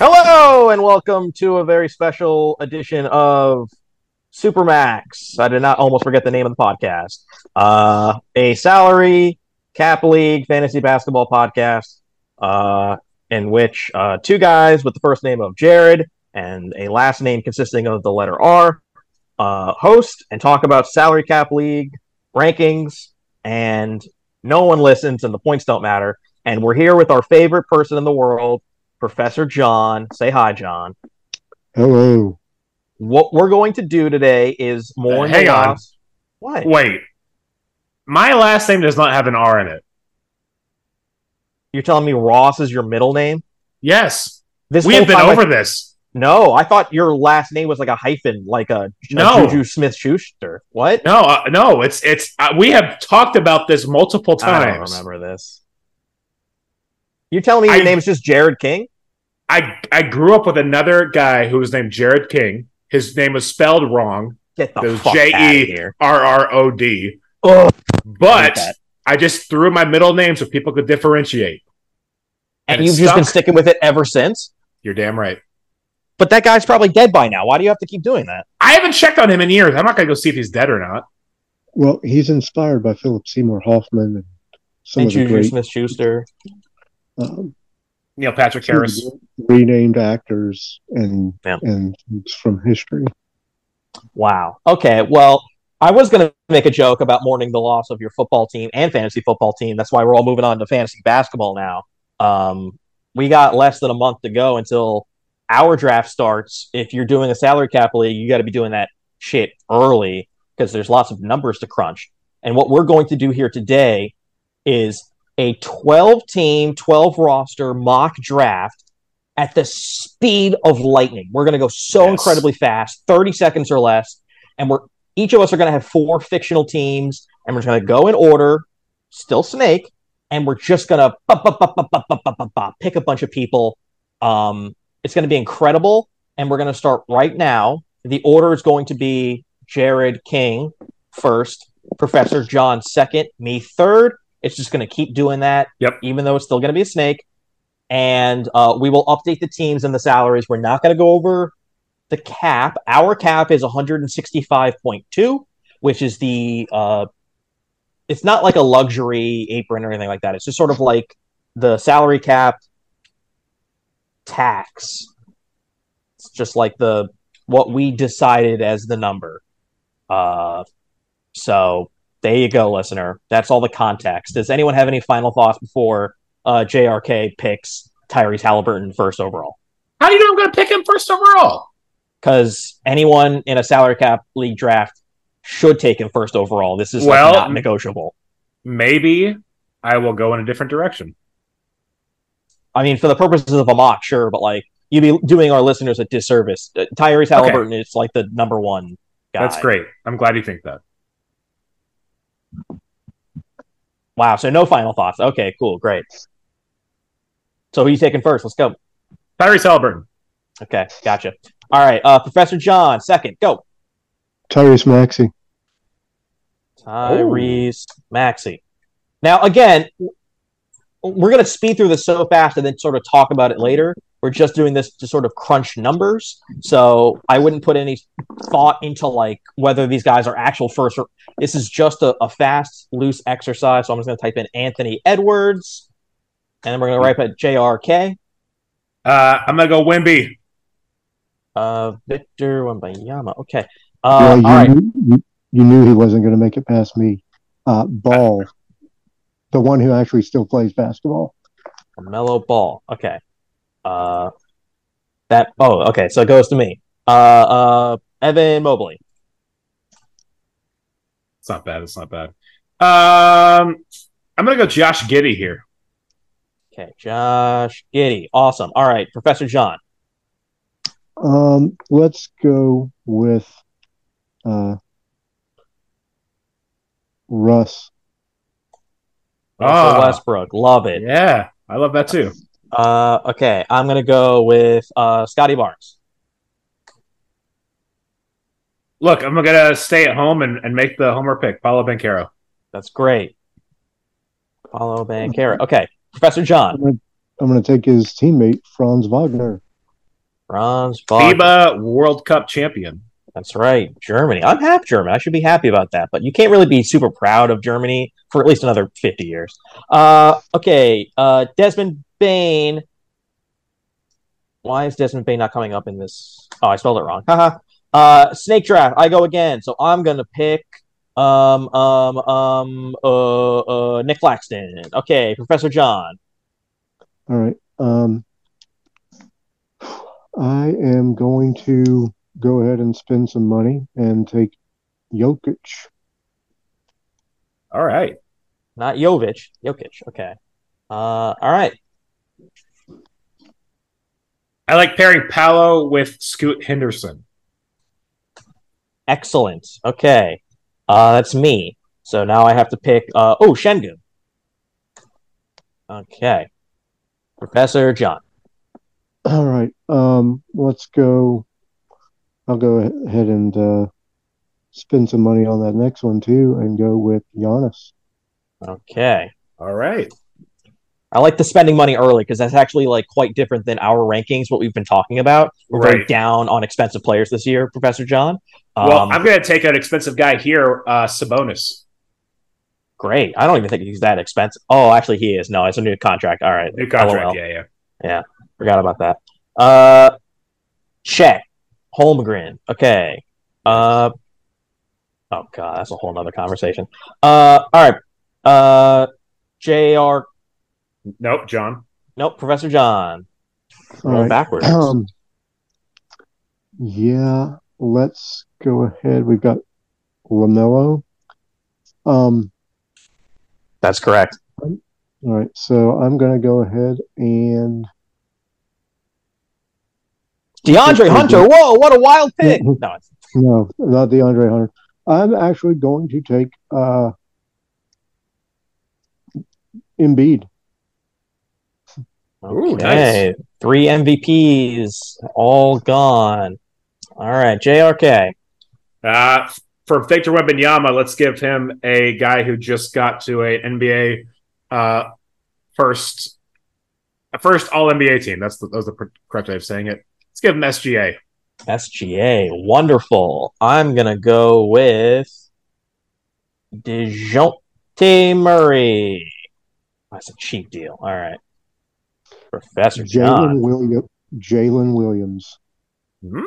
Hello and welcome to a very special edition of Supermax. I did not almost forget the name of the podcast. A salary cap league fantasy basketball podcast in which two guys with the first name of Jared and a last name consisting of the letter R host and talk about salary cap league rankings, and no one listens and the points don't matter. And we're here with our favorite person in the world, Professor John. Say hi, John. Hello. What we're going to do today is more... hang on. What? Wait. My last name does not have an R in it. You're telling me Ross is your middle name? Yes. We have been over this. No, I thought your last name was like a hyphen, like a Juju Smith-Schuster. What? No, no, we have talked about this multiple times. I don't remember this. You're telling me your name is just Jared King? I grew up with another guy who was named Jared King. His name was spelled wrong. Get the fuck out of here. J-E-R-R-O-D. Oh, but I just threw my middle name so people could differentiate. And you've just been sticking with it ever since? You're damn right. But that guy's probably dead by now. Why do you have to keep doing that? I haven't checked on him in years. I'm not going to go see if he's dead or not. Well, he's inspired by Philip Seymour Hoffman and some of the great... Juju Smith-Schuster... Neil Patrick Harris, renamed actors and things from history. Wow. Okay. Well, I was going to make a joke about mourning the loss of your football team and fantasy football team. That's why we're all moving on to fantasy basketball now. We got less than a month to go until our draft starts. If you're doing a salary cap league, you got to be doing that shit early because there's lots of numbers to crunch. And what we're going to do here today is a 12-team, 12-roster mock draft at the speed of lightning. We're going to go incredibly fast, 30 seconds or less, and each of us are going to have four fictional teams, and we're going to go in order, still Snake, and we're just going to pick a bunch of people. It's going to be incredible, and we're going to start right now. The order is going to be Jared King first, Professor John second, me third. It's just going to keep doing that, even though it's still going to be a snake. And we will update the teams and the salaries. We're not going to go over the cap. Our cap is 165.2, which is the... it's not like a luxury apron or anything like that. It's just sort of like the salary cap tax. It's just like what we decided as the number. So... there you go, listener. That's all the context. Does anyone have any final thoughts before JRK picks Tyrese Haliburton first overall? How do you know I'm going to pick him first overall? Because anyone in a salary cap league draft should take him first overall. This is not negotiable. Maybe I will go in a different direction. I mean, for the purposes of a mock, sure, but you'd be doing our listeners a disservice. Tyrese Haliburton is the number one guy. That's great. I'm glad you think that. Wow, so no final thoughts. Okay, cool, great. So who are you taking first? Let's go. Tyrese Haliburton. Okay, gotcha. All right, Professor John, second, go. Tyrese Maxey. Now, again, we're going to speed through this so fast and then sort of talk about it later. We're just doing this to sort of crunch numbers, so I wouldn't put any thought into whether these guys are actual first. This is just a fast, loose exercise, so I'm just going to type in Anthony Edwards, and then we're going to write at JRK. I'm going to go Wemby. Victor Wembanyama. Okay. All right. You knew he wasn't going to make it past me. Ball, the one who actually still plays basketball. LaMelo Ball. Okay. So it goes to me. Evan Mobley. It's not bad. I'm going to go Josh Giddey here. Okay, Josh Giddey. Awesome. All right, Professor John. Let's go with Russ. Russell Westbrook. Love it. Yeah, I love that too. Okay, I'm going to go with Scotty Barnes. Look, I'm going to stay at home and make the homer pick, Paolo Banchero. That's great. Paolo Banchero. Okay, Professor John. I'm going to take his teammate, Franz Wagner. Franz Wagner. FIBA World Cup champion. That's right. Germany. I'm half German. I should be happy about that. But you can't really be super proud of Germany for at least another 50 years. Okay. Desmond Bane. Why is Desmond Bane not coming up in this? Oh, I spelled it wrong. Haha. Snake draft. I go again. So I'm going to pick Nick Claxton. Okay. Professor John. All right. I am going to go ahead and spend some money and take Jokic. All right. Not Jovic. Jokic. Okay. All right. I like pairing Paolo with Scoot Henderson. Excellent. Okay. That's me. So now I have to pick... Şengün. Okay. Professor John. All right. Let's go... I'll go ahead and spend some money on that next one, too, and go with Giannis. Okay. All right. I like the spending money early because that's actually like quite different than our rankings, what we've been talking about. We're very down on expensive players this year, Professor John. Well, I'm going to take an expensive guy here, Sabonis. Great. I don't even think he's that expensive. Oh, actually, he is. No, it's a new contract. All right. New contract, LOL. Yeah. Yeah, forgot about that. Chet Holmgren. Okay. Oh, God, that's a whole nother conversation. All right. J.R. Nope, John. Nope, Professor John. Going right. Backwards. Yeah, let's go ahead. We've got LaMelo. That's correct. All right, so I'm going to go ahead and... DeAndre Hunter. Whoa, what a wild pick. No, not DeAndre Hunter. I'm actually going to take Embiid. Ooh, nice. 3 MVPs all gone. All right, JRK. For Victor Wembanyama, let's give him a guy who just got to an NBA first All-NBA team. That was the correct way of saying it. Let's give him SGA. SGA, wonderful. I'm going to go with DeJounte Murray. That's a cheap deal. All right. Professor John. Jalen Williams. God,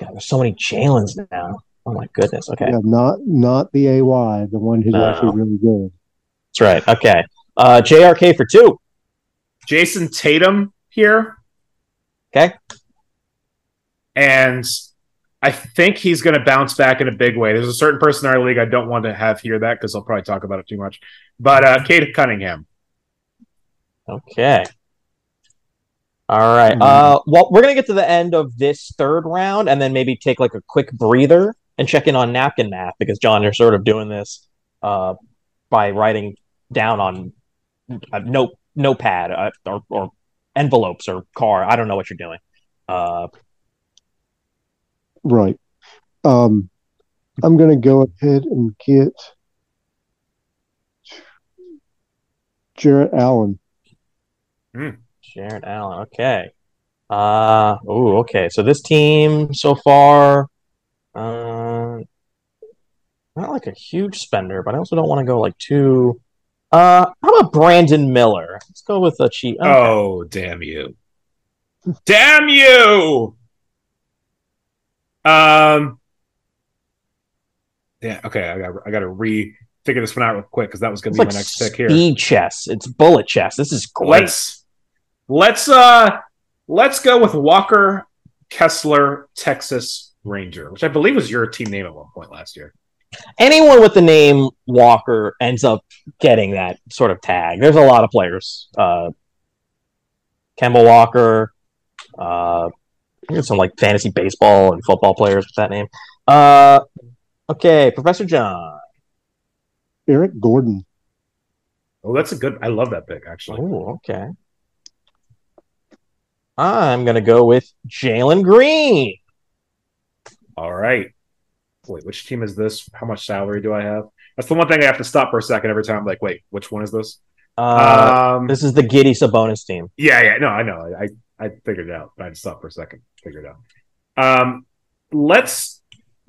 there's so many Jalens now. Oh, my goodness. Okay. Yeah, not the AY, the one who's actually really good. That's right. Okay. JRK for 2. Jason Tatum here. Okay. And I think he's going to bounce back in a big way. There's a certain person in our league I don't want to have hear that because I'll probably talk about it too much. But Cade Cunningham. Okay. All right. Well, we're going to get to the end of this third round and then maybe take like a quick breather and check in on napkin math because, John, you're sort of doing this by writing down on notepad or envelopes or car. I don't know what you're doing. Right. I'm going to go ahead and get Jarrett Allen. Jarrett Allen. Okay. Okay. So this team so far, not like a huge spender, but I also don't want to go like too. How about Brandon Miller? Let's go with a cheat. Okay. Oh, damn you. Damn you! Yeah, okay, I got to re-figure this one out real quick because that was going to be like my next pick here. Speed chess. It's bullet chess. This is great. Let's go with Walker Kessler, Texas Ranger, which I believe was your team name at one point last year. Anyone with the name Walker ends up getting that sort of tag. There's a lot of players. Kemba Walker. There's some like fantasy baseball and football players with that name. Okay, Professor John. Eric Gordon. Oh, that's a good... I love that pick, actually. Oh, okay. I'm going to go with Jalen Green. All right. Wait, which team is this? How much salary do I have? That's the one thing I have to stop for a second every time. I'm like, wait, which one is this? This is the Giddey Sabonis team. Yeah. No, I know. I figured it out. I just thought for a second. Figured it out. Let's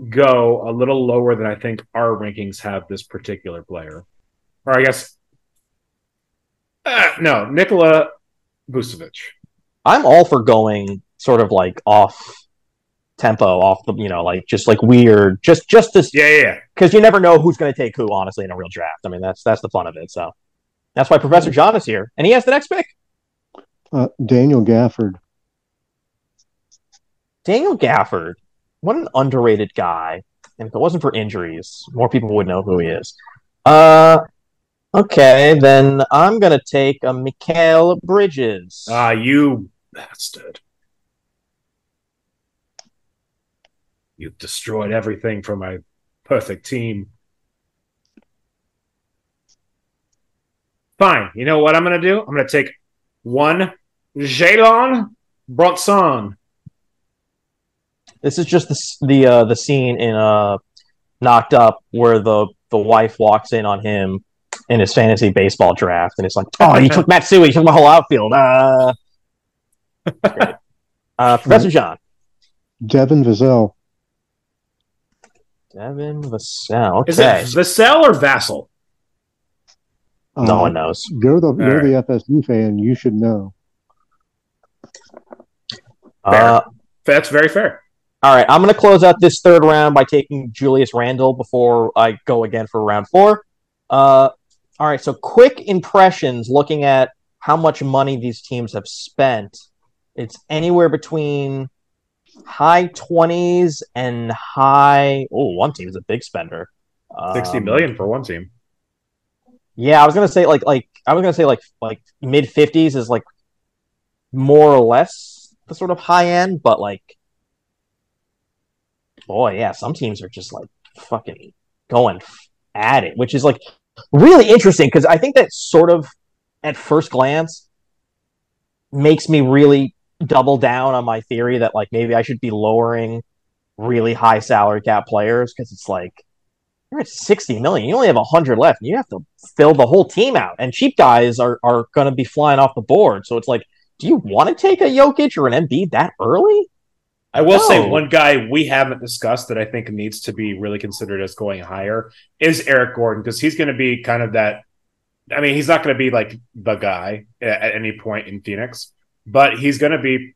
go a little lower than I think our rankings have this particular player. Or I guess... no, Nikola Vucevic. I'm all for going sort of like off-tempo, off the, like just like weird. Just this... Yeah. Because you never know who's going to take who, honestly, in a real draft. I mean, that's the fun of it, so... That's why Professor John is here. And he has the next pick. Daniel Gafford. Daniel Gafford. What an underrated guy. And if it wasn't for injuries, more people would know who he is. Okay, then I'm going to take a Mikal Bridges. You bastard. You've destroyed everything for my perfect team. Fine. You know what I'm going to do? I'm going to take one Jalen Brunson. This is just the scene in Knocked Up where the wife walks in on him in his fantasy baseball draft, and it's like, oh, he took Matsui, he took my whole outfield. Professor John. Devin Vassell. Devin Vassell. Okay. Is it Vassell or Vassell? No one knows. You're the FSU fan. You should know. That's very fair. All right, I'm going to close out this third round by taking Julius Randle before I go again for round four. All right, so quick impressions looking at how much money these teams have spent. It's anywhere between high 20s and high... Oh, one team is a big spender. $60 million for one team. Yeah, I was gonna say like mid-50s is like more or less the sort of high end, but like, boy, yeah, some teams are just like fucking going at it, which is like really interesting because I think that sort of at first glance makes me really double down on my theory that like maybe I should be lowering really high salary cap players because it's like, you're at $60 million. You only have 100 left, and you have to fill the whole team out. And cheap guys are going to be flying off the board. So it's like, do you want to take a Jokic or an Embiid that early? I will say one guy we haven't discussed that I think needs to be really considered as going higher is Eric Gordon, because he's going to be kind of that. I mean, he's not going to be like the guy at any point in Phoenix, but he's going to be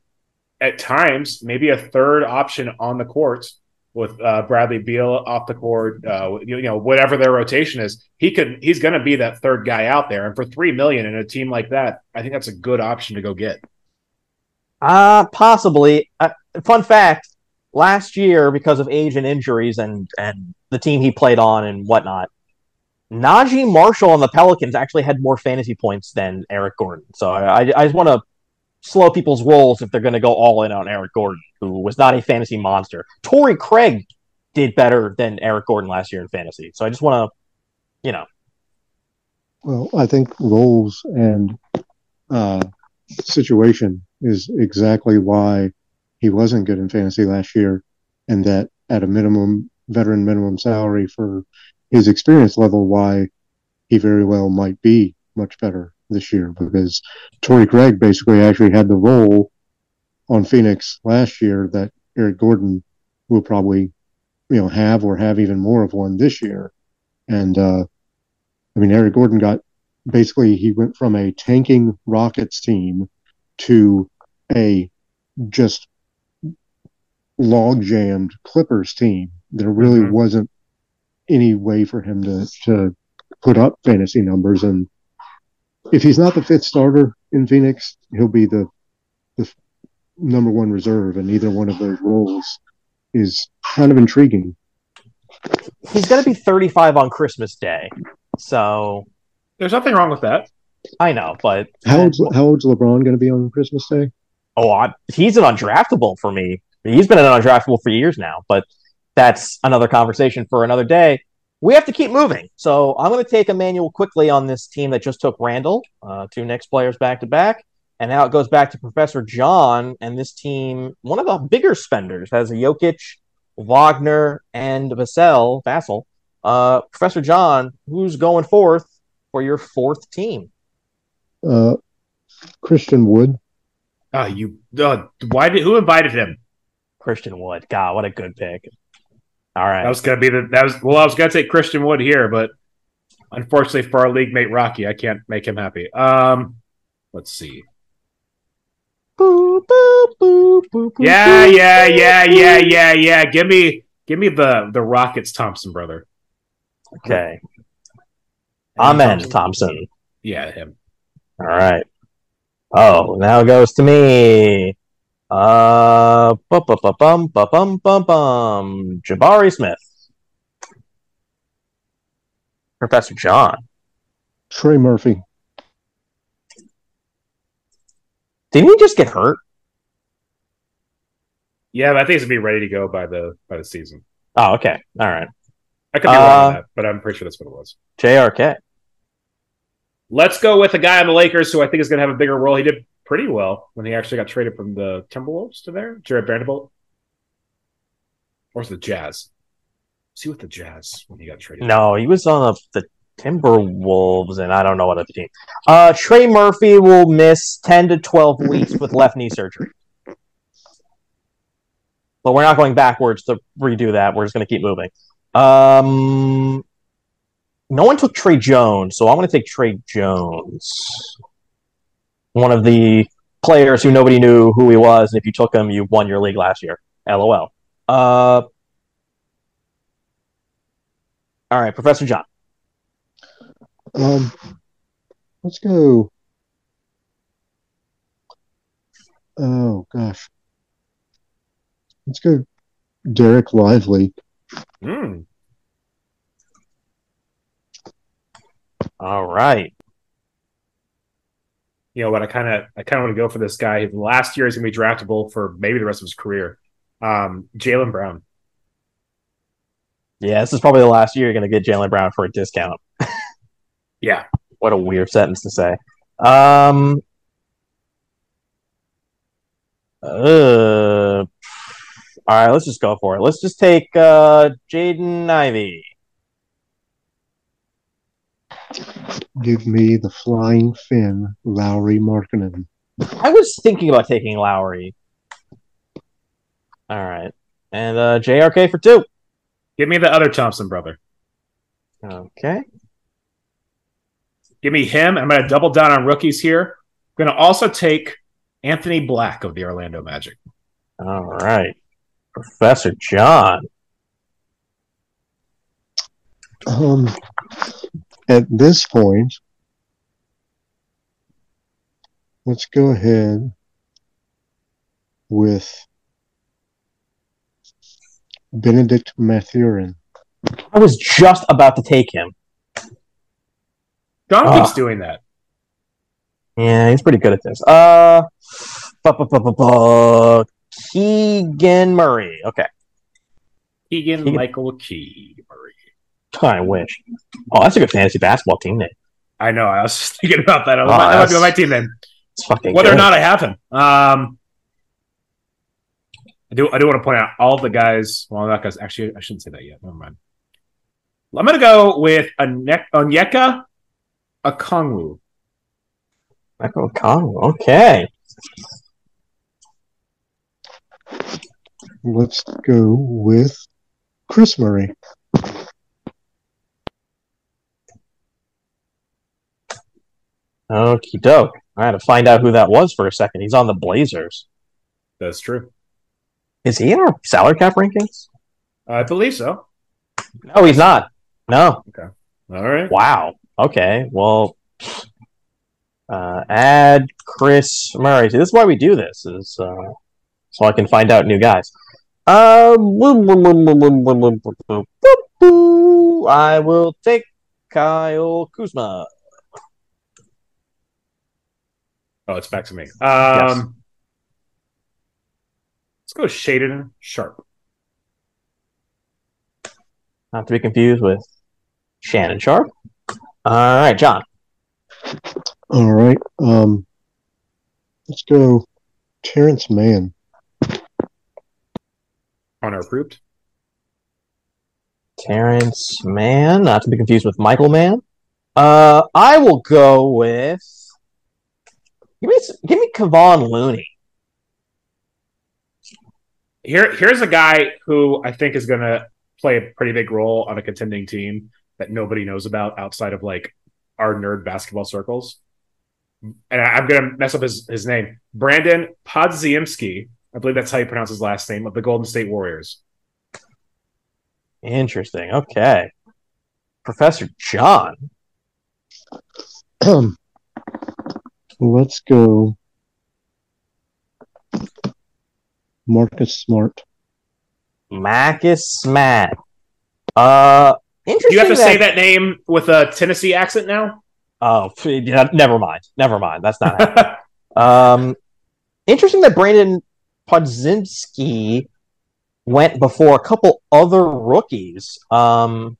at times maybe a third option on the court. With Bradley Beal off the court, whatever their rotation is, he's going to be that third guy out there. And for $3 million in a team like that, I think that's a good option to go get. Possibly. Fun fact: last year, because of age and injuries and the team he played on and whatnot, Najee Marshall and the Pelicans actually had more fantasy points than Eric Gordon. So I just want to slow people's rolls if they're going to go all in on Eric Gordon, who was not a fantasy monster. Torrey Craig did better than Eric Gordon last year in fantasy. So I just want to, Well, I think roles and situation is exactly why he wasn't good in fantasy last year, and that at a minimum, veteran minimum salary for his experience level, why he very well might be much better this year, because Torrey Craig basically actually had the role on Phoenix last year that Eric Gordon will probably, have or have even more of one this year. And, Eric Gordon went from a tanking Rockets team to a just log-jammed Clippers team. There really wasn't any way for him to put up fantasy numbers, and if he's not the fifth starter in Phoenix, he'll be the number one reserve, and either one of those roles is kind of intriguing. He's going to be 35 on Christmas Day, so... There's nothing wrong with that. I know, but... How old's LeBron going to be on Christmas Day? Oh, he's an undraftable for me. He's been an undraftable for years now, but that's another conversation for another day. We have to keep moving. So I'm going to take Emmanuel quickly on this team that just took Randall, two Knicks players back-to-back. And now it goes back to Professor John, and this team, one of the bigger spenders, has a Jokic, Wagner, and Vassell. Professor John, who's going forth for your fourth team? Christian Wood. Who invited him? Christian Wood. God, what a good pick. All right. I was gonna take Christian Wood here, but unfortunately for our league mate Rocky, I can't make him happy. Let's see. Yeah. Give me the Rockets Thompson brother. Okay. Amen Thompson. Yeah, him. All right. Oh, now it goes to me. Jabari Smith. Professor John. Trey Murphy. Didn't he just get hurt? Yeah, but I think he's gonna be ready to go by the season. Oh, okay. All right. I could be wrong on that, but I'm pretty sure that's what it was. JRK. Let's go with a guy on the Lakers who I think is gonna have a bigger role. He did pretty well when he actually got traded from the Timberwolves to there. Jared Vanderbilt. Or was it the Jazz? See what the Jazz when he got traded. No, he was on the Timberwolves, and I don't know what other team. Trey Murphy will miss 10 to 12 weeks with left knee surgery. But we're not going backwards to redo that. We're just going to keep moving. No one took Trey Jones, so I'm going to take Trey Jones. One of the players who nobody knew who he was, and if you took him, you won your league last year. LOL. All right, Professor John. Let's go. Oh gosh, let's go. Derek Lively. All right. You know what? I kind of want to go for this guy. Last year he's gonna be draftable for maybe the rest of his career. Jalen Brown. Yeah, this is probably the last year you're gonna get Jalen Brown for a discount. Yeah. What a weird sentence to say. All right, let's just go for it. Let's just take Jaden Ivey. Give me the flying Finn, Lowry Markkanen. I was thinking about taking Lowry. All right. And JRK for two. Give me the other Thompson brother. Okay. Give me him. I'm going to double down on rookies here. I'm going to also take Anthony Black of the Orlando Magic. All right. Professor John. At this point, let's go ahead with Benedict Mathurin. I was just about to take him. John keeps doing that. Yeah, he's pretty good at this. Keegan Murray. Okay. Keegan Michael Key Murray. I wish. Oh, that's a good fantasy basketball team name. I know. I was just thinking about that. That might be my team name. It's fucking whether good. Or not I have him. I do want to point out all the guys. Well, not guys. Actually, I shouldn't say that yet. Never mind. I'm going to go with Onyeka Okongwu. Michael Okongwu. Okay. Let's go with Chris Murray. Okie doke. I had to find out who that was for a second. He's on the Blazers. That's true. Is he in our salary cap rankings? I believe so. No, he's not. No. Okay. All right. Wow. Okay, well, add Chris Murray. See, this is why we do this, is so I can find out new guys. I will take Kyle Kuzma. Oh, it's back to me. Yes. Let's go Shaedon Sharpe. Not to be confused with Shannon Sharp. All right, John. All right. Let's go Terrence Mann. Honor approved. Terrence Mann, not to be confused with Michael Mann. I will go with Give me Kevon Looney. Here's a guy who I think is going to play a pretty big role on a contending team that nobody knows about outside of like our nerd basketball circles. And I'm going to mess up his name. Brandon Podziemski. I believe that's how you pronounce his last name, of the Golden State Warriors. Interesting. Okay. Professor John. Let's go. Marcus Smart. Marcus Smart. Interesting. You have to say that name with a Tennessee accent now? Oh, yeah, never mind. Never mind. That's not happening. Interesting that Brandon Podziemski went before a couple other rookies. I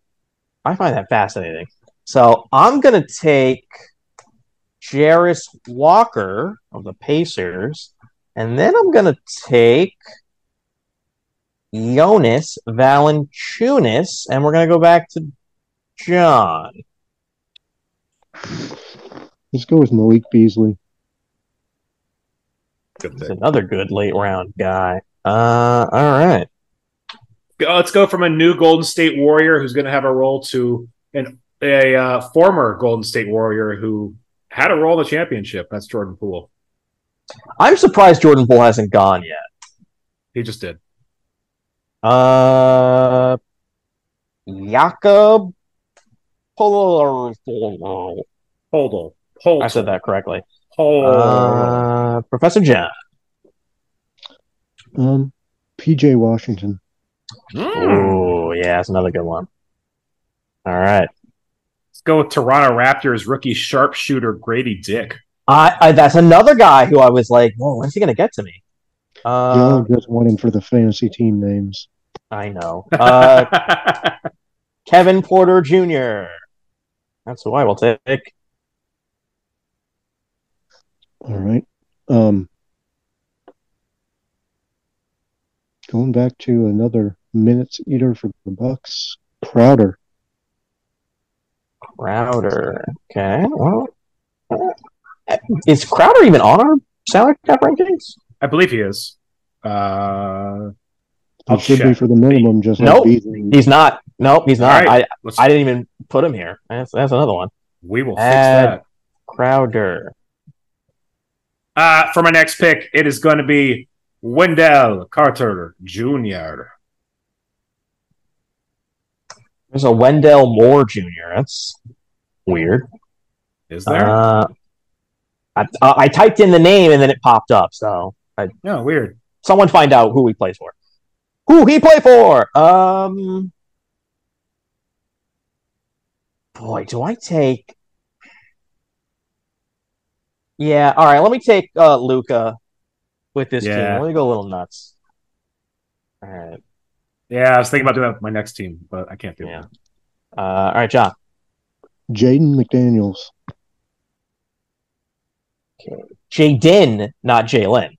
find that fascinating. So I'm going to take Jarris Walker of the Pacers, and then I'm going to take Jonas Valanciunas, and we're going to go back to John. Let's go with Malik Beasley. That's another good late-round guy. All right. Let's go from a new Golden State Warrior who's going to have a role to a former Golden State Warrior who had a role in the championship. That's Jordan Poole. I'm surprised Jordan Poole hasn't gone yet. He just did. Jakob Poeltl. I said that correctly. Professor John. PJ Washington. Oh, yeah, that's another good one. All right. Let's go with Toronto Raptors rookie sharpshooter Grady Dick. That's another guy who I was like, whoa, when's he going to get to me? John just won him for the fantasy team names. I know. Kevin Porter Jr. That's who I will take. All right. Going back to another minutes eater for the Bucks, Crowder. Okay. Well, is Crowder even on our salary cap rankings? I believe he is. It should be for the minimum. Just nope. Like he's not. Nope, he's not. Right. I didn't even put him here. That's another one. We will fix that. Crowder. For my next pick, it is going to be Wendell Carter Jr. There's a Wendell Moore Jr. That's weird. Is there? I typed in the name and then it popped up. So weird. Someone find out who he plays for. Who he play for? Boy, do I take? Yeah, all right. Let me take Luka with this team. Let me go a little nuts. All right. Yeah, I was thinking about doing that with my next team, but I can't do that. All right, John. Jaden McDaniels. Okay. Jaden, not Jalen.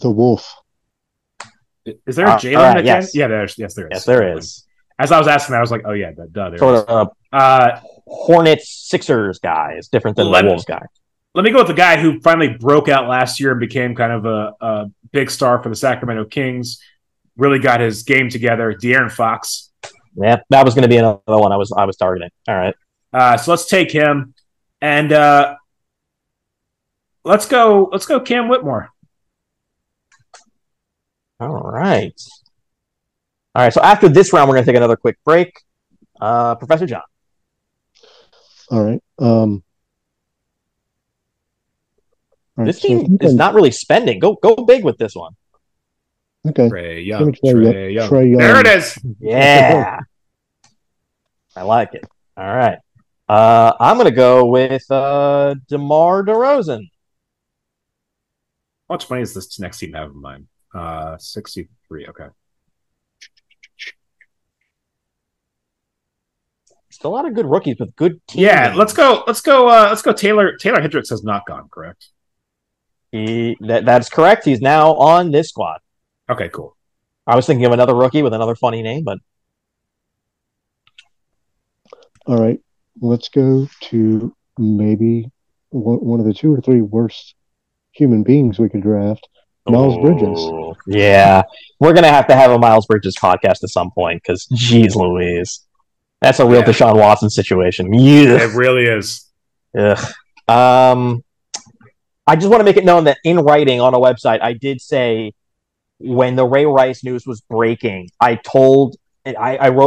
The Wolf. Is there a Jalen McDaniels? Yes. Yeah, yes, there is. Yes, there is. As I was asking that, I was like, oh, yeah, duh, there sort is. Hornets Sixers guy is different than the Wolves guy. Let me go with the guy who finally broke out last year and became kind of a big star for the Sacramento Kings. Really got his game together, De'Aaron Fox. Yeah, that was going to be another one I was targeting. All right. So let's take him. And let's go Cam Whitmore. All right. So after this round, we're going to take another quick break. Professor John. All right. This team is not really spending. Go big with this one. Okay. Trey Young. There it is. Yeah. I like it. All right. I'm going to go with DeMar DeRozan. How much money does this next team have in mind? 63. Okay. A lot of good rookies with good teams. Yeah, let's go. Let's go. Taylor Hendricks has not gone, correct? That's correct. He's now on this squad. Okay, cool. I was thinking of another rookie with another funny name, but all right, let's go to maybe one of the two or three worst human beings we could draft, Miles Bridges. Yeah. We're going to have a Miles Bridges podcast at some point because, geez Louise, that's a real Deshaun Watson situation. Yeah. It really is. Yeah. I just want to make it known that in writing on a website, I did say when the Ray Rice news was breaking, I wrote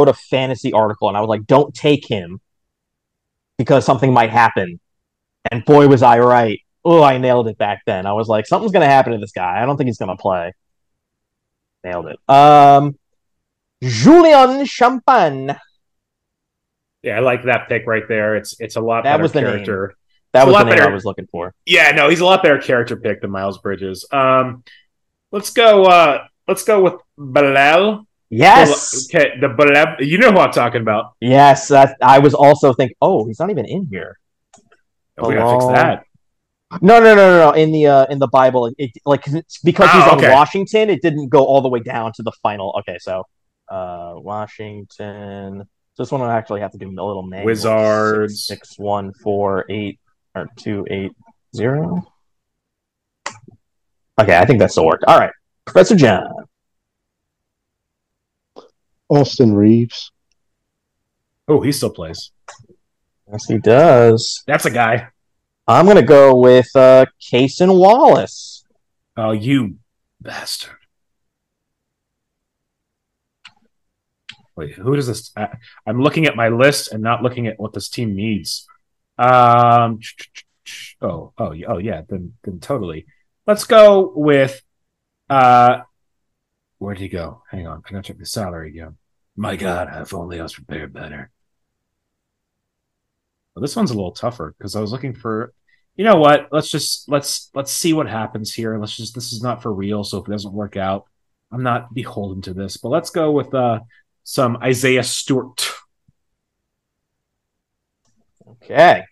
a fantasy article and I was like, don't take him because something might happen. And boy, was I right. Oh, I nailed it back then. I was like, something's going to happen to this guy. I don't think he's going to play. Nailed it. Julian Champagne. Yeah, I like that pick right there. It's a lot better character. That was the name I was looking for. Yeah, no, he's a lot better character pick than Miles Bridges. Let's go with Bilal. Yes. Okay, the Bilal. You know who I'm talking about. Yes, I was also thinking. Oh, he's not even in here. Oh, we gotta fix that. No. In the Bible, because he's on Washington, it didn't go all the way down to the final. Okay, so Washington. So this one I actually have to do a little name. Wizards 6 1 4 8 or 2 8 0. Okay, I think that still worked. All right, Professor John. Austin Reeves. Oh, he still plays. Yes, he does. That's a guy. I'm going to go with Cason Wallace. Oh, you bastard. Wait, who does this? I'm looking at my list and not looking at what this team needs. Yeah, then totally. Let's go with... where did he go? Hang on. I got to check the salary again. My God, if only I was prepared better. Well, this one's a little tougher because I was looking for, you know what? Let's see what happens here. This is not for real. So if it doesn't work out, I'm not beholden to this, but let's go with some Isaiah Stewart. Okay.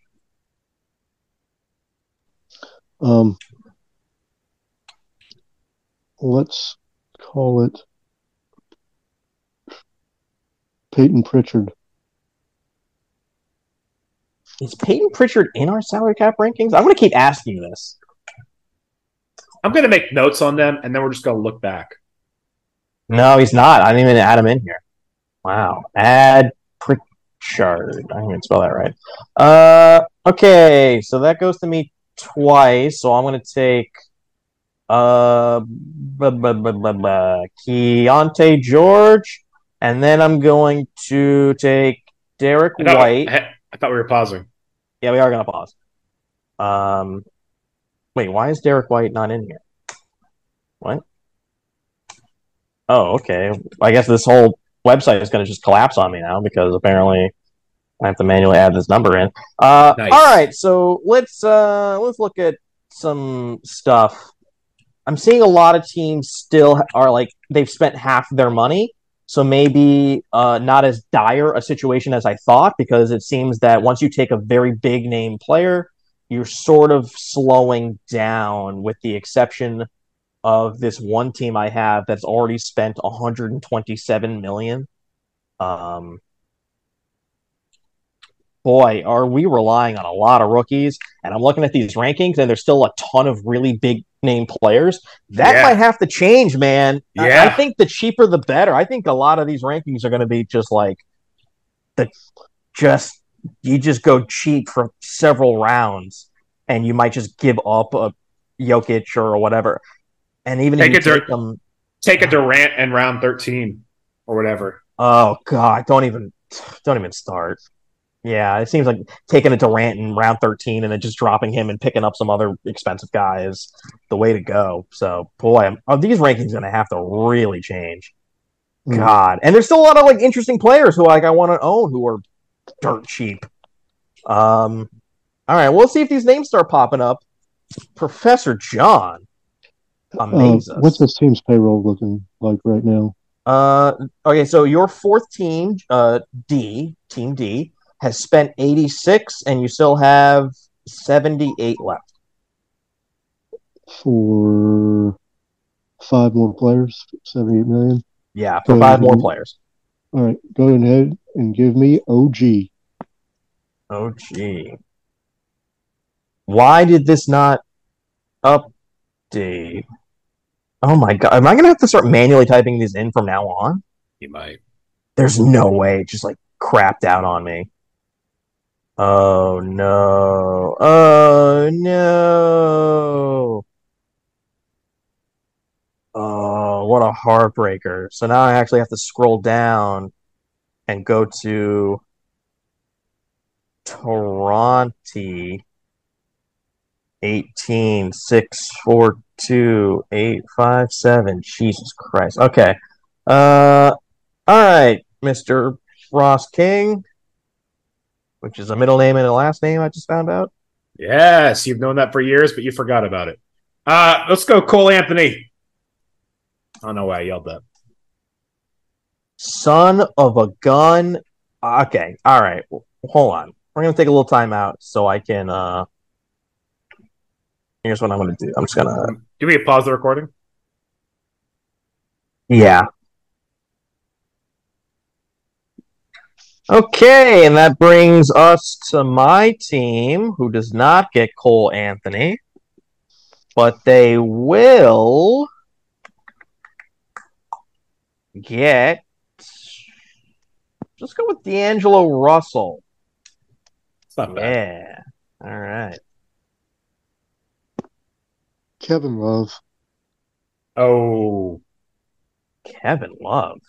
Let's call it Peyton Pritchard. Is Peyton Pritchard in our salary cap rankings? I'm going to keep asking this. I'm going to make notes on them, and then we're just going to look back. No, he's not. I didn't even add him in here. Wow. Add Pritchard. I didn't even spell that right. Okay, so that goes to me twice, so I'm going to take Keontae George, and then I'm going to take Derek White. I thought we were pausing. Yeah, we are going to pause. Wait, why is Derek White not in here? What? Oh, okay. I guess this whole website is going to just collapse on me now because apparently I have to manually add this number in. Nice. All right, so let's look at some stuff. I'm seeing a lot of teams still are like they've spent half their money. So maybe not as dire a situation as I thought, because it seems that once you take a very big name player, you're sort of slowing down, with the exception of this one team I have that's already spent $127 million. Boy, are we relying on a lot of rookies. And I'm looking at these rankings, and there's still a ton of really big name players that might have to change, man. I think the cheaper the better. I think a lot of these rankings are going to be just like you just go cheap for several rounds, and you might just give up a Jokic or whatever. And even take a Durant in round 13 or whatever. Oh God, don't even start. Yeah, it seems like taking a Durant in round 13 and then just dropping him and picking up some other expensive guy is the way to go. So, boy, are these rankings going to have to really change? God. And there's still a lot of, interesting players who, I want to own who are dirt cheap. All right, we'll see if these names start popping up. Professor John amazes us. What's this team's payroll looking like right now? Okay, so your fourth team, Team D, has spent 86, and you still have 78 left. For 5 more players, 78 million? Yeah, for 5 more players. All right, go ahead and give me OG. Why did this not update? Oh my god, am I gonna have to start manually typing these in from now on? You might. There's no way. It just like crapped out on me. Oh no. Oh no. Oh, what a heartbreaker. So now I actually have to scroll down and go to Toronto 18-642-857. Jesus Christ. Okay. All right, Mr. Ross King, which is a middle name and a last name I just found out. Yes, you've known that for years, but you forgot about it. Let's go Cole Anthony. I don't know why I yelled that. Son of a gun. Okay, all right. Well, hold on. We're going to take a little time out so I can... Here's what I'm going to do. I'm just going to... Do we pause the recording? Yeah. Okay, and that brings us to my team, who does not get Cole Anthony, but they will get... Just go with D'Angelo Russell. It's not bad. Yeah. All right. Kevin Love. Oh. Kevin Love.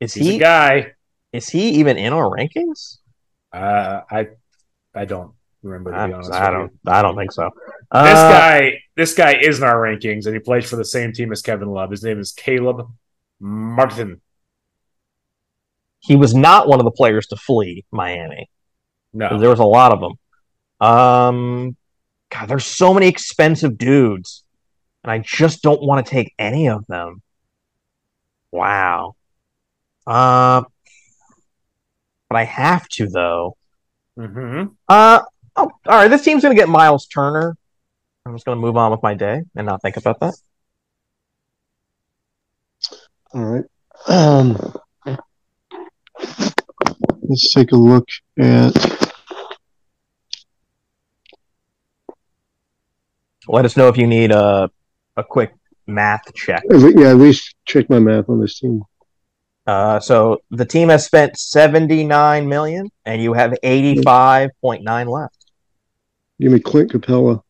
He's a guy. Is he even in our rankings? I don't remember, to be honest. I don't think so. This guy is in our rankings, and he plays for the same team as Kevin Love. His name is Caleb Martin. He was not one of the players to flee Miami. No. There was a lot of them. God, there's so many expensive dudes, and I just don't want to take any of them. Wow. But I have to, though. Mm-hmm. All right, this team's going to get Miles Turner. I'm just going to move on with my day and not think about that. All right. Let's take a look at... Let us know if you need a quick math check. Yeah, at least check my math on this team. So the team has spent $79 million, and you have $85.9 left. Give me Clint Capella.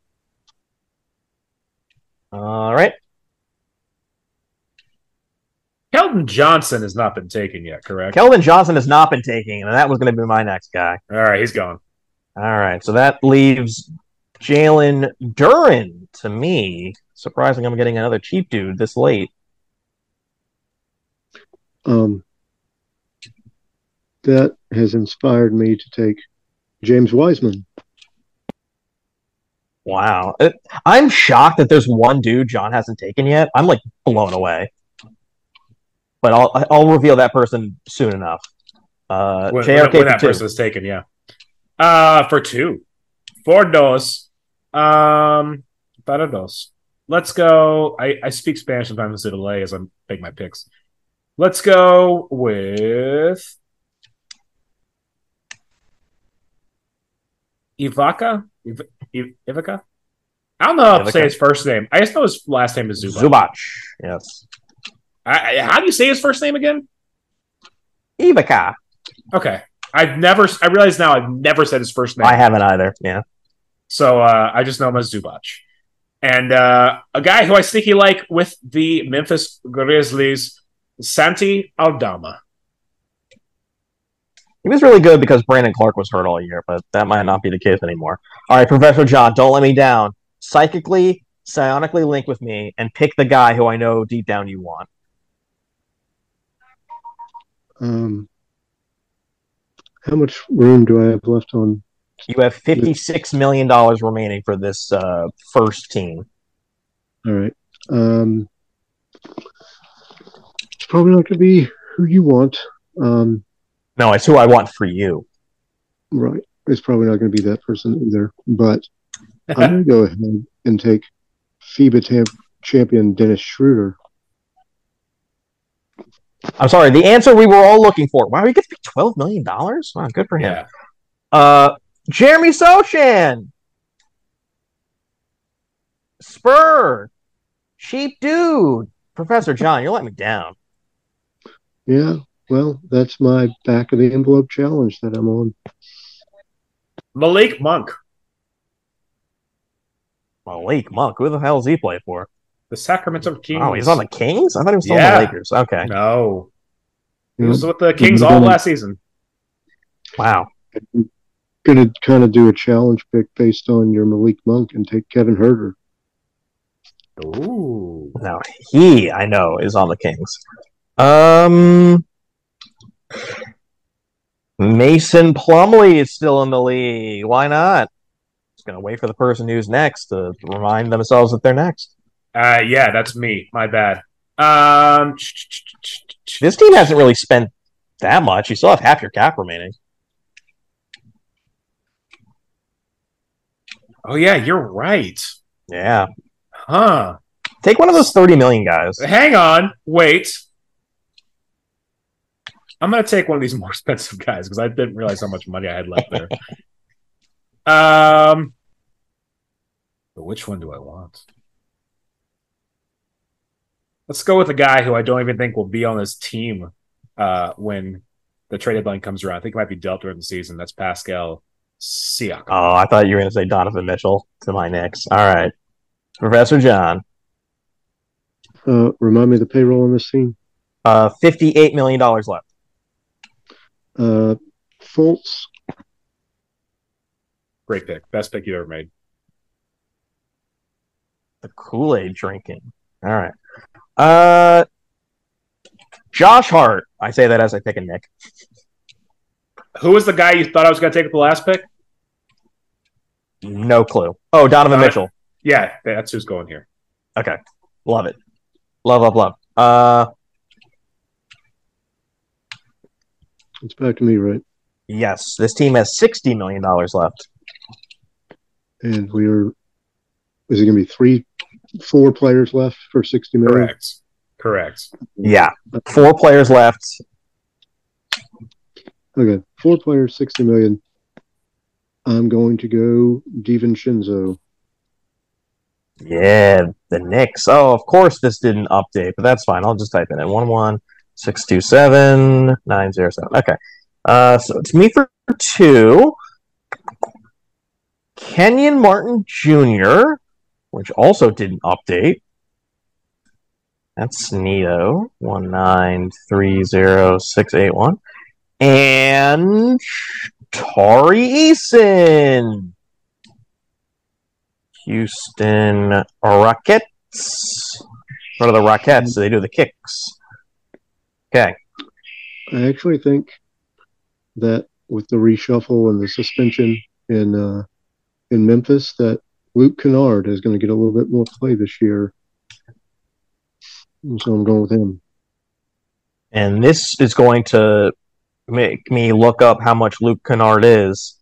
All right. Keldon Johnson has not been taken yet, correct? Keldon Johnson has not been taken, and that was going to be my next guy. All right, he's gone. All right, so that leaves Jalen Duren to me. Surprising I'm getting another cheap dude this late. That has inspired me to take James Wiseman. Wow. I'm shocked that there's one dude John hasn't taken yet. I'm, like, blown away. But I'll reveal that person soon enough. When that person is taken, yeah. For two. For dos. Para dos. Let's go. I speak Spanish sometimes to delay as I make my picks. Let's go with Ivaka. Ivaka? I don't know how to say his first name. I just know his last name is Zubac. Zubac, yes. How do you say his first name again? Ivaka. Okay. I realize now I've never said his first name. I haven't either, yeah. So I just know him as Zubac. And a guy who I sneaky like with the Memphis Grizzlies, Santi Aldama. He was really good because Brandon Clark was hurt all year, but that might not be the case anymore. All right, Professor John, don't let me down. Psychically, psionically link with me and pick the guy who I know deep down you want. How much room do I have left on? You have $56 million remaining for this first team. All right. It's probably not going to be who you want. No, it's who I want for you. Right. It's probably not going to be that person either. But I'm going to go ahead and take FIBA champion Dennis Schroeder. I'm sorry. The answer we were all looking for. Wow, he gets to be $12 million? Wow, good for him. Yeah. Jeremy Sochan. spur. Cheap dude. Professor John, you're letting me down. Yeah, well, that's my back-of-the-envelope challenge that I'm on. Malik Monk. Malik Monk? Who the hell does he play for? The Sacramento Kings. Oh, he's on the Kings? I thought he was still on the Lakers. Okay. No. He was with the Kings all last season. Wow. I'm going to kind of do a challenge pick based on your Malik Monk and take Kevin Huerter. Ooh. Now, he, I know, is on the Kings. Mason Plumlee is still in the league. Why not? Just going to wait for the person who's next to remind themselves that they're next. Yeah, that's me. My bad. This team hasn't really spent that much. You still have half your cap remaining. Oh, yeah, you're right. Yeah. Huh. Take one of those 30 million guys. Hang on. Wait. I'm going to take one of these more expensive guys because I didn't realize how much money I had left there. But which one do I want? Let's go with a guy who I don't even think will be on this team when the trade deadline comes around. I think it might be dealt during the season. That's Pascal Siakam. Oh, I thought you were going to say Donovan Mitchell to my next. All right. Professor John. Remind me of the payroll on this team. $58 million left. Fultz. Great pick. Best pick you ever made. The Kool-Aid drinking. All right. Josh Hart. I say that as I pick a Nick. Who was the guy you thought I was going to take with the last pick? No clue. Oh, Donovan Mitchell. Yeah, that's who's going here. Okay. Love it. Love. It's back to me, right? Yes. This team has $60 million left. And is it going to be 4 players left for $60 million? Correct. Yeah. 4 players left. Okay. 4 players, $60 million. I'm going to go DiVincenzo. Yeah, the Knicks. Oh, of course this didn't update, but that's fine. I'll just type in it. 11627-907. Okay. So it's me for 2. Kenyon Martin Jr., which also didn't update. That's Nito. 1930681. And Tari Eason. Houston Rockets. What are the Rockets? They do the kicks. Okay. I actually think that with the reshuffle and the suspension in Memphis, that Luke Kennard is going to get a little bit more play this year. And so I'm going with him. And this is going to make me look up how much Luke Kennard is.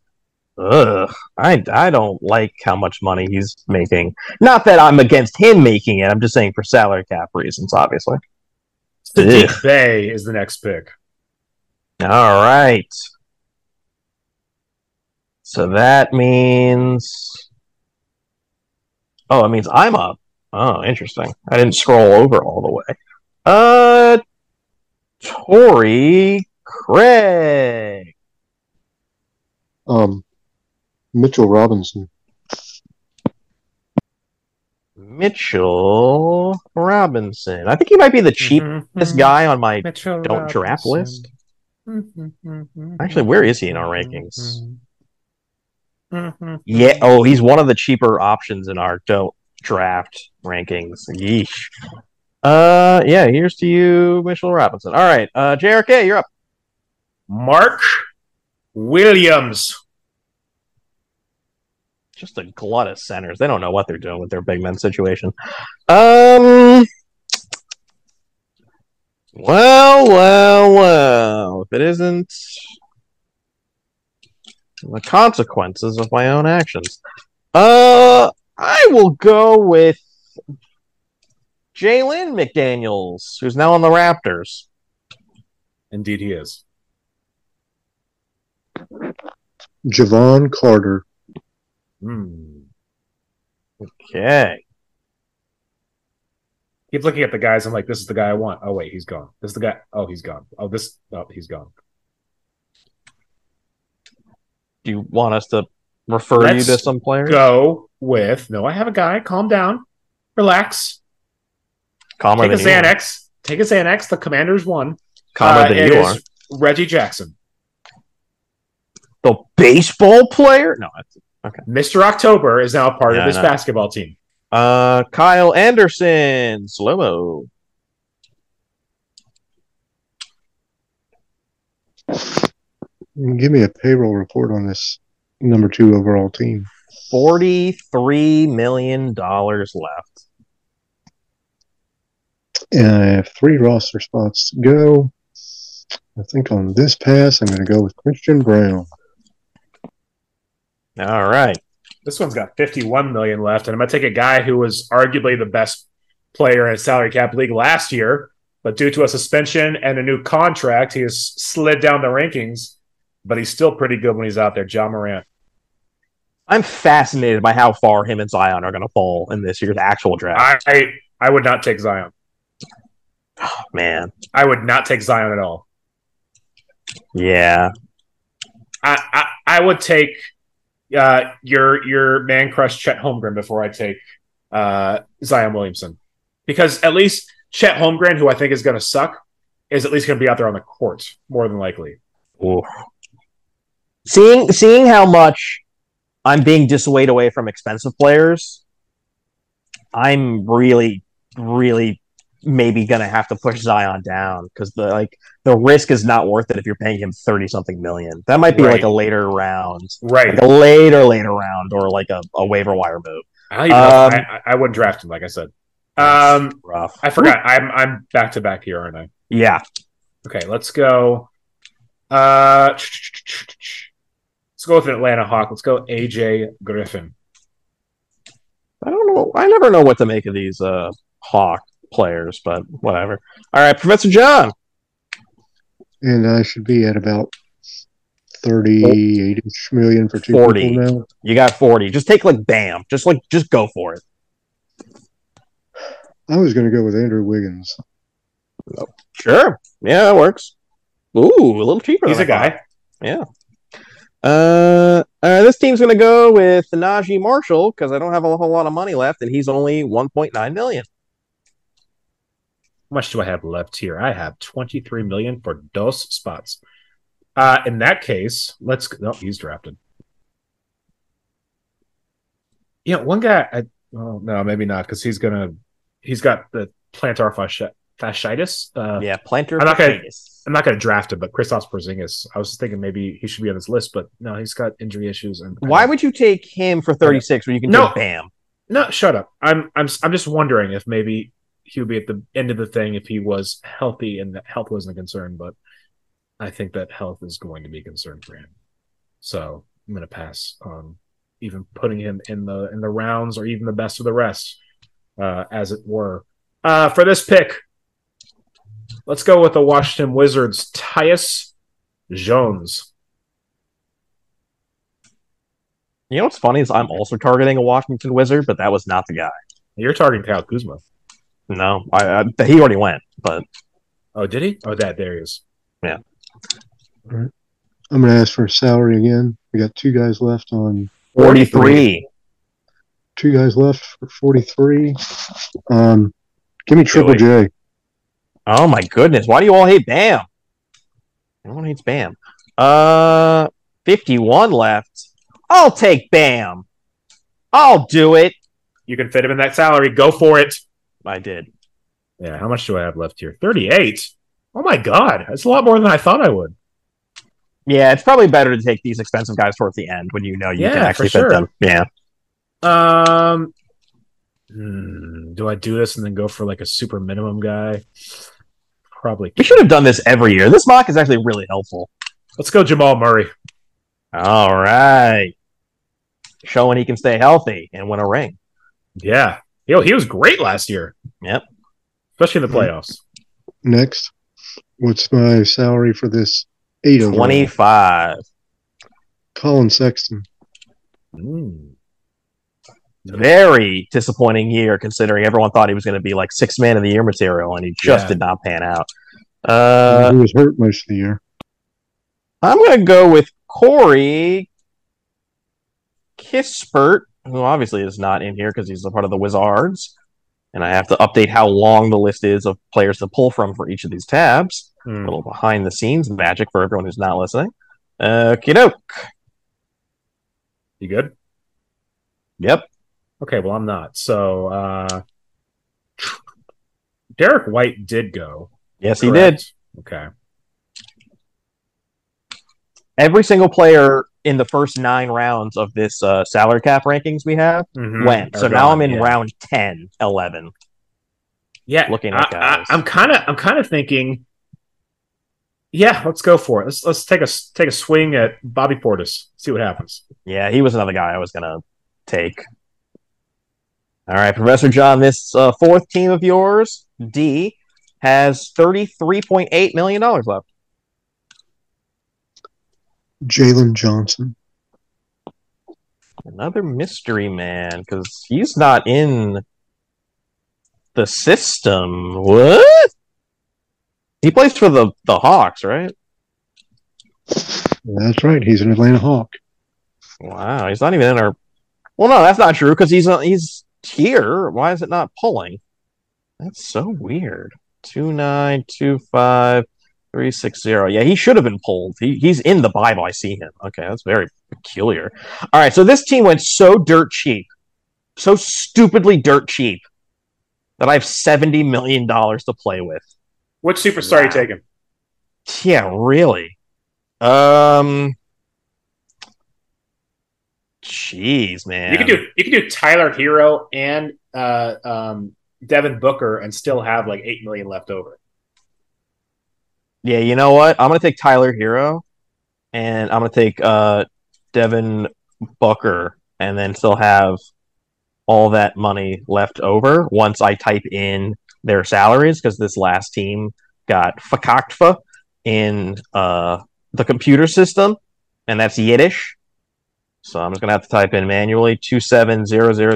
Ugh, I don't like how much money he's making. Not that I'm against him making it. I'm just saying for salary cap reasons, obviously. Sadiq Bey is the next pick. All right. So that means... Oh, it means I'm up. Oh, interesting. I didn't scroll over all the way. Torrey Craig. Mitchell Robinson. I think he might be the cheapest guy on my draft list. Actually, where is he in our rankings? Yeah. Oh, he's one of the cheaper options in our don't draft rankings. Yeesh. Yeah, here's to you, Mitchell Robinson. All right. JRK, you're up. Mark Williams. Just a glut of centers. They don't know what they're doing with their big men situation. Well. If it isn't the consequences of my own actions. I will go with Jalen McDaniels, who's now on the Raptors. Indeed he is. Javon Carter. Okay. keep looking at the guys. I'm like, this is the guy I want. Oh, wait, he's gone. This is the guy. Oh, he's gone. Oh, this. Oh, he's gone. Do you want us to refer you to some players? Go with, no, I have a guy. Calm down. Relax. Calmer than you are. Take a Xanax. The Commanders won. Calmer than you are. Reggie Jackson. The baseball player? No. Okay. Mr. October is now a part of his basketball team. Kyle Anderson. Slow-mo. Give me a payroll report on this number 2 overall team. $43 million left. And I have 3 roster spots to go. I think on this pass, I'm going to go with Christian Brown. All right. This one's got $51 million left, and I'm going to take a guy who was arguably the best player in a salary cap league last year, but due to a suspension and a new contract, he has slid down the rankings, but he's still pretty good when he's out there, Ja Morant. I'm fascinated by how far him and Zion are going to fall in this year's actual draft. I would not take Zion. Oh, man. I would not take Zion at all. Yeah. I would take your man crush Chet Holmgren before I take Zion Williamson. Because at least Chet Holmgren, who I think is going to suck, is at least going to be out there on the court, more than likely. Ooh. Seeing how much I'm being dissuaded away from expensive players, I'm really, really maybe going to have to push Zion down because the risk is not worth it if you're paying him 30-something million. That might be like a later round. Right. Like a later round or like a waiver wire move. I wouldn't draft him, like I said. Rough. I forgot. I'm back-to-back here, aren't I? Yeah. Okay, let's go. Let's go with an Atlanta Hawk. Let's go A.J. Griffin. I don't know. I never know what to make of these Hawk players, but whatever. All right, Professor John. And I should be at about 38-ish million for 2 40 people now. You got 40. Just take Bam. Just go for it. I was going to go with Andrew Wiggins. Oh, sure. Yeah, that works. Ooh, a little cheaper. He's a guy. Yeah. This team's going to go with Najee Marshall because I don't have a whole lot of money left, and he's only 1.9 million. How much do I have left here? I have 23 million for dos spots. In that case, he's drafted. Yeah, one guy. No, maybe not because he's got the plantar fasciitis. Plantar fasciitis. I'm not going to draft him, but Kristaps Porzingis. I was thinking maybe he should be on this list, but no, he's got injury issues. And why would you take him for 36 when you can take Bam? No, shut up. I'm just wondering if maybe he would be at the end of the thing if he was healthy and that health wasn't a concern, but I think that health is going to be a concern for him. So I'm going to pass on even putting him in the rounds or even the best of the rest, as it were. For this pick, let's go with the Washington Wizards, Tyus Jones. You know what's funny is I'm also targeting a Washington Wizard, but that was not the guy. You're targeting Kyle Kuzma. No, he already went. But oh, did he? Oh, there he is. Yeah. All right. I'm going to ask for a salary again. We got 2 guys left on 43. 2 guys left for 43. Give me Triple J. Oh my goodness! Why do you all hate Bam? Everyone hates Bam. 51 left. I'll take Bam. I'll do it. You can fit him in that salary. Go for it. I did. Yeah, how much do I have left here? 38? Oh, my God. That's a lot more than I thought I would. Yeah, it's probably better to take these expensive guys towards the end when you know you can actually fit them. Yeah. Do I do this and then go for a super minimum guy? Probably can't. We should have done this every year. This mock is actually really helpful. Let's go Jamal Murray. All right. Showing he can stay healthy and win a ring. Yeah. Yo, he was great last year. Yep. Especially in the playoffs. Next. What's my salary for this 8 overall? 25. Colin Sexton. very disappointing year, considering everyone thought he was going to be like sixth man of the year material, and he just did not pan out. He was hurt most of the year. I'm going to go with Corey Kispert, who obviously is not in here because he's a part of the Wizards, and I have to update how long the list is of players to pull from for each of these tabs. A little behind-the-scenes magic for everyone who's not listening. Okie doke. You good? Yep. Okay, well, I'm not. So, Derek White did go. Yes, correct? He did. Okay. Every single player in the first 9 rounds of this salary cap rankings we have went. So now I'm in round 10, 11. Yeah, looking at guys. I'm kind of thinking. Yeah, let's go for it. Let's take a swing at Bobby Portis. See what happens. Yeah, he was another guy I was gonna take. All right, Professor John, this fourth team of yours, D, has $33.8 million left. Jalen Johnson, another mystery man, because he's not in the system. What? He plays for the Hawks, right? That's right. He's an Atlanta Hawk. Wow, he's not even in our... Well, no, that's not true, because he's here. Why is it not pulling? That's so weird. 2925360. Yeah, he should have been pulled. He's in the Bible. I see him. Okay, that's very peculiar. All right, so this team went so dirt cheap, so stupidly dirt cheap, that I have $70 million to play with. What superstar are you taking? Yeah, really. Jeez, man. You can do Tyler Hero and Devin Booker and still have like $8 million left over. Yeah, you know what? I'm gonna take Tyler Hero, and I'm gonna take Devin Booker, and then still have all that money left over once I type in their salaries, because this last team got fakakfa in the computer system, and that's Yiddish. So I'm just going to have to type in manually 2700000,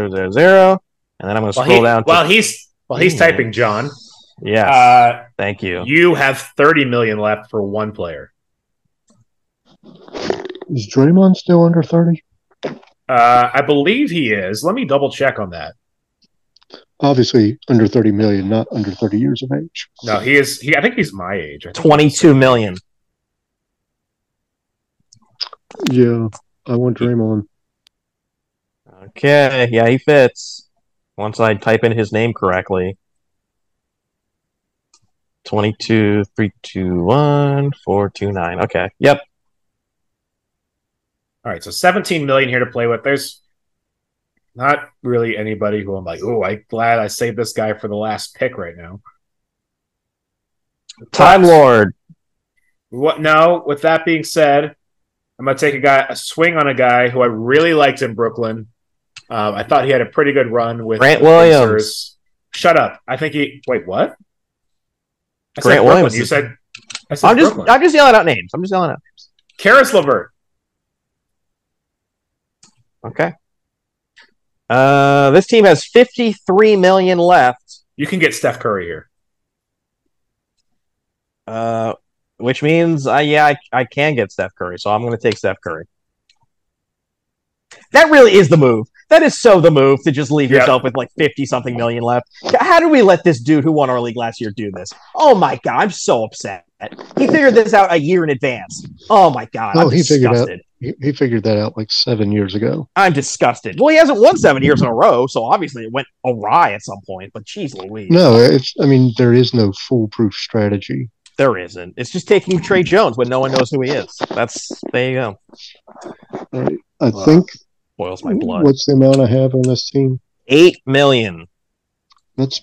and then I'm going to scroll down. He's typing, John. Yes. Thank you. You have $30 million left for one player. Is Draymond still under 30? I believe he is. Let me double check on that. Obviously, under 30 million, not under 30 years of age. No, he is. I think he's my age. 22 million. Yeah, I want Draymond. Okay, yeah, he fits. Once I type in his name correctly. 22321429. Okay, yep. All right, so 17 million here to play with. There's not really anybody who I'm like, oh, I'm glad I saved this guy for the last pick right now. Time Lord. What? No, with that being said, I'm going to take a swing on a guy who I really liked in Brooklyn. I thought he had a pretty good run with Grant Williams. Pacers. Shut up. I think he... Wait, what? I Grant Williams. You said... I'm just yelling out names. Caris LeVert. Okay. This team has $53 million left. You can get Steph Curry here, which means, I can get Steph Curry. So I'm going to take Steph Curry. That really is the move. That is so the move to just leave yourself with like 50-something million left. How do we let this dude who won our league last year do this? Oh my god, I'm so upset. He figured this out a year in advance. Oh my god, I'm disgusted. He figured that out like 7 years ago. I'm disgusted. Well, he hasn't won 7 years in a row, so obviously it went awry at some point, but geez Louise. No, there is no foolproof strategy. There isn't. It's just taking Trey Jones when no one knows who he is. There you go. All right. I think... Boils my blood. What's the amount I have on this team? $8 million. That's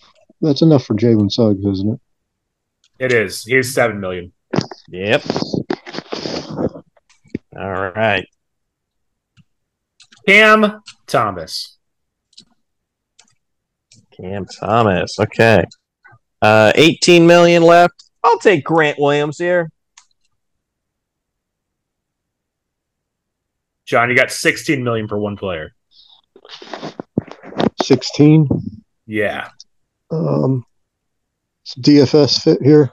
enough for Jalen Suggs, isn't it? It is. He's $7 million. Yep. All right. Cam Thomas. Okay. $18 million left. I'll take Grant Williams here. John, you got $16 million for one player. 16. Yeah. DFS fit here?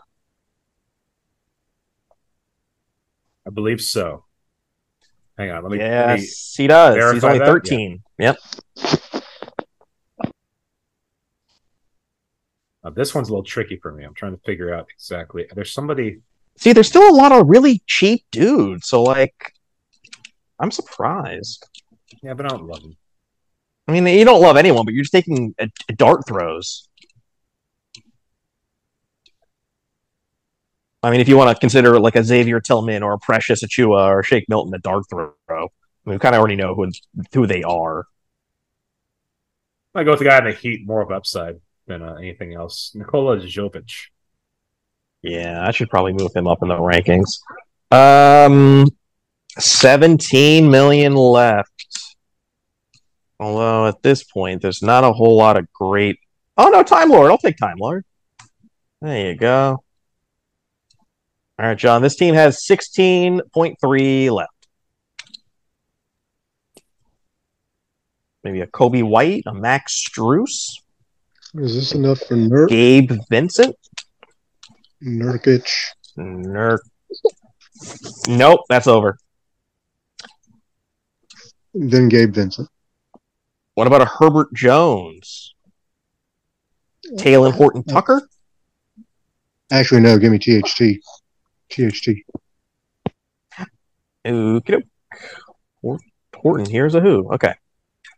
I believe so. Hang on. Let me. Yes, he does. He's only 13. Yeah. Yep. This one's a little tricky for me. I'm trying to figure out exactly. There's somebody. See, there's still a lot of really cheap dudes. So, like, I'm surprised. Yeah, but I don't love them. I mean, you don't love anyone, but you're just taking dart throws. I mean, if you want to consider like a Xavier Tillman or a Precious Achiuwa or Shake Milton a dart throw, I mean, we kind of already know who they are. I go with the guy in the Heat, more of upside than anything else. Nikola Jokic. Yeah, I should probably move him up in the rankings. 17 million left. Although at this point, there's not a whole lot of great. Oh no, Time Lord! I'll take Time Lord. There you go. All right, John, this team has 16.3 left. Maybe a Kobe White, a Max Strus. Is this enough for Nurk? Gabe Vincent? Nurkic. Nope, that's over. Then Gabe Vincent. What about a Herbert Jones? Talon Horton Tucker? Actually, no, give me THT. Okie doke. Horton, here's a who. Okay.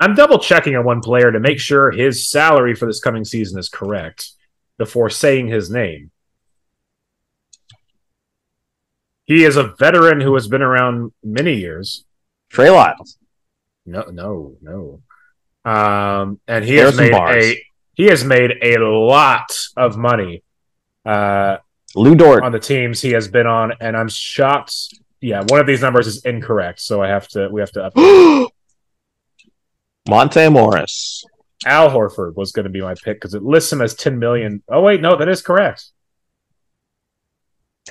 I'm double checking on one player to make sure his salary for this coming season is correct before saying his name. He is a veteran who has been around many years. Trey Lyles. No. And he has made a lot of money. Lou Dort on the teams he has been on, and I'm shocked. Yeah, one of these numbers is incorrect, so we have to update. Monte Morris. Al Horford was going to be my pick because it lists him as 10 million. Oh wait, no, that is correct.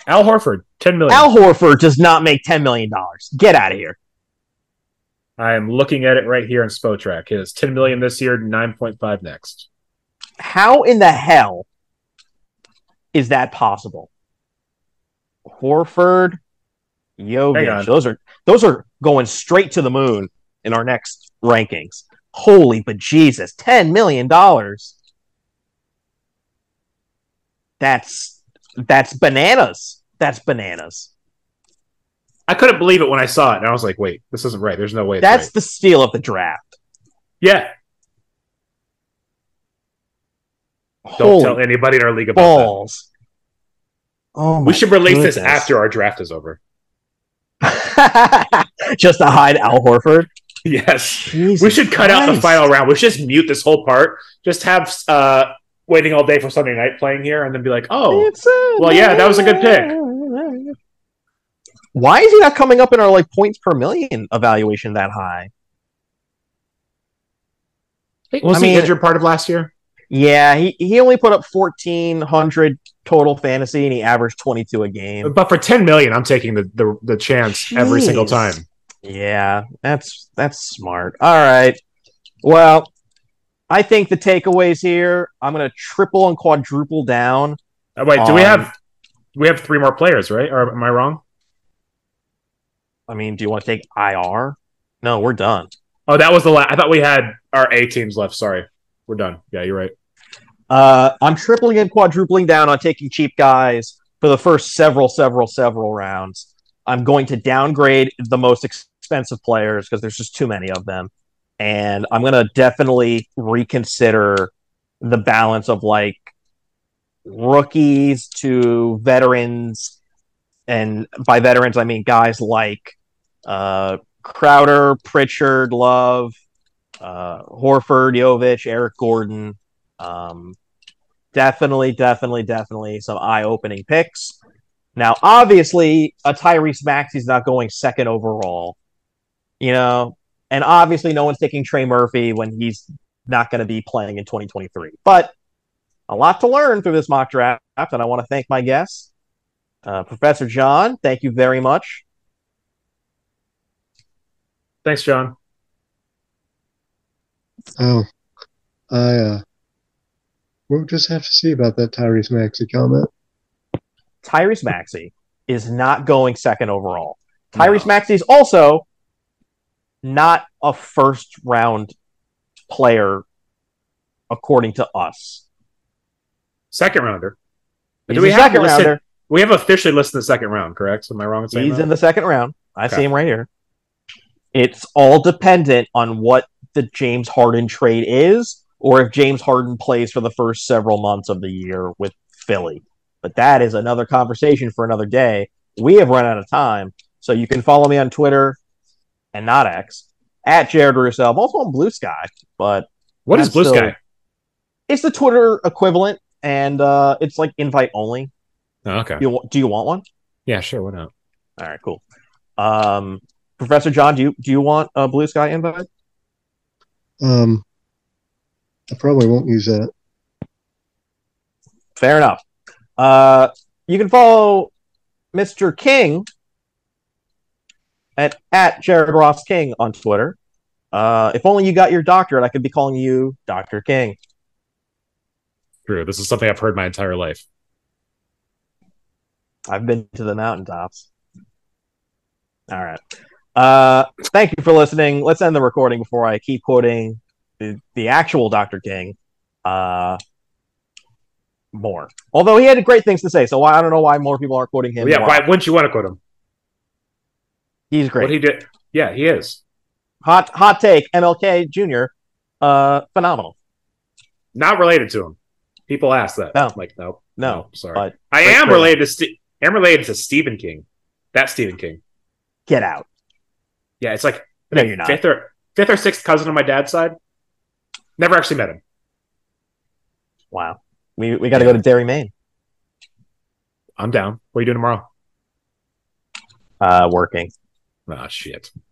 Al Horford, 10 million. Al Horford does not make $10 million. Get out of here. I am looking at it right here in Spotrac. His 10 million this year, 9.5 next. How in the hell is that possible? Horford, Jokic. Those are going straight to the moon in our next rankings. Holy but Jesus, $10 million. That's bananas. That's bananas. I couldn't believe it when I saw it, and I was like, "Wait, this isn't right. There's no way." That's right. The steal of the draft. Yeah. Don't tell anybody in our league about that. Oh, we should release this after our draft is over. Just to hide Al Horford? Yes. Jesus we should cut Christ. Out the final round. We should just mute this whole part. Just have waiting all day for Sunday night playing here and then be like, oh, well, yeah, that was a good pick. Why is he not coming up in our like points per million evaluation that high? Was he injured part of last year? Yeah, he only put up 1,400 total fantasy, and he averaged 22 a game. But for $10 million, I'm taking the chance every single time. Yeah, that's smart. All right. Well, I think the takeaways here. I'm going to triple and quadruple down. Oh, wait, do we have three more players? Right? Or am I wrong? I mean, do you want to take IR? No, we're done. Oh, that was the last. I thought we had our A teams left. Sorry. We're done. Yeah, you're right. I'm tripling and quadrupling down on taking cheap guys for the first several rounds. I'm going to downgrade the most expensive players because there's just too many of them. And I'm going to definitely reconsider the balance of like rookies to veterans. And by veterans, I mean guys like Crowder, Pritchard, Love, Horford, Jovic, Eric Gordon. Definitely some eye-opening picks. Now, obviously, a Tyrese Maxey's not going second overall, and obviously no one's taking Trey Murphy when he's not going to be playing in 2023. But a lot to learn through this mock draft, and I want to thank my guests. Professor John, thank you very much. Thanks, John. Oh, We'll just have to see about that Tyrese Maxey comment. Tyrese Maxey is not going second overall. Tyrese Maxey is also not a first-round player, according to us. Second-rounder. Do we have second-rounder. We have officially listed the second round, correct? Am I wrong in saying that? He's in the second round. I see him right here. It's all dependent on what the James Harden trade is, or if James Harden plays for the first several months of the year with Philly. But that is another conversation for another day. We have run out of time, so you can follow me on Twitter and not X at Jared Russo. I'm also on Blue Sky, but what is Blue Sky? It's the Twitter equivalent, and it's like invite only. Oh, okay. Do you want one? Yeah, sure. Why not? All right, cool. Professor John, do you want a Blue Sky invite? I probably won't use that. Fair enough. You can follow Mr. King at Jared Ross King on Twitter. If only you got your doctorate, I could be calling you Dr. King. True. This is something I've heard my entire life. I've been to the mountaintops. All right. Thank you for listening. Let's end the recording before I keep quoting the actual Dr. King more. Although he had great things to say, so I don't know why more people aren't quoting him. Yeah, why wouldn't you want to quote him? He's great. What he did. Yeah, he is. Hot take, MLK Jr., phenomenal. Not related to him. People ask that. No. I'm like, no, sorry. I am related to Stephen King. That's Stephen King. Get out. Yeah, it's like you're not. Fifth or sixth cousin on my dad's side. Never actually met him. Wow. We got to go to Derry, Maine. I'm down. What are you doing tomorrow? Working. Oh, shit.